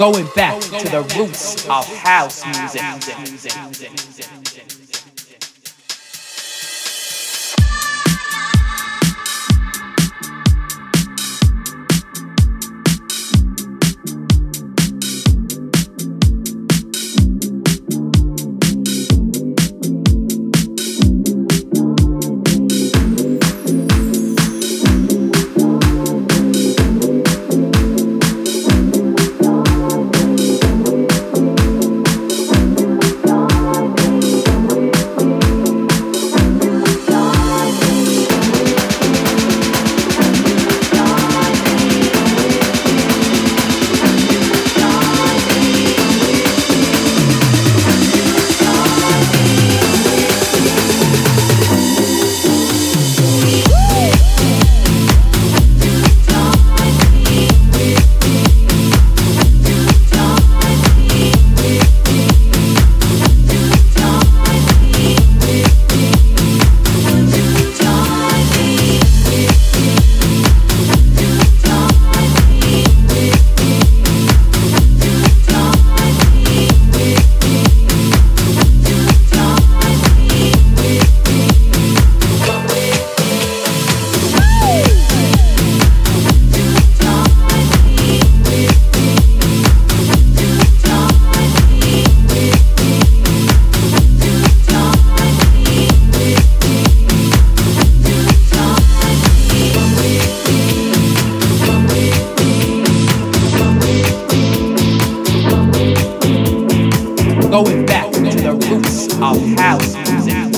going back to the roots of house music. Going back to the roots of house music.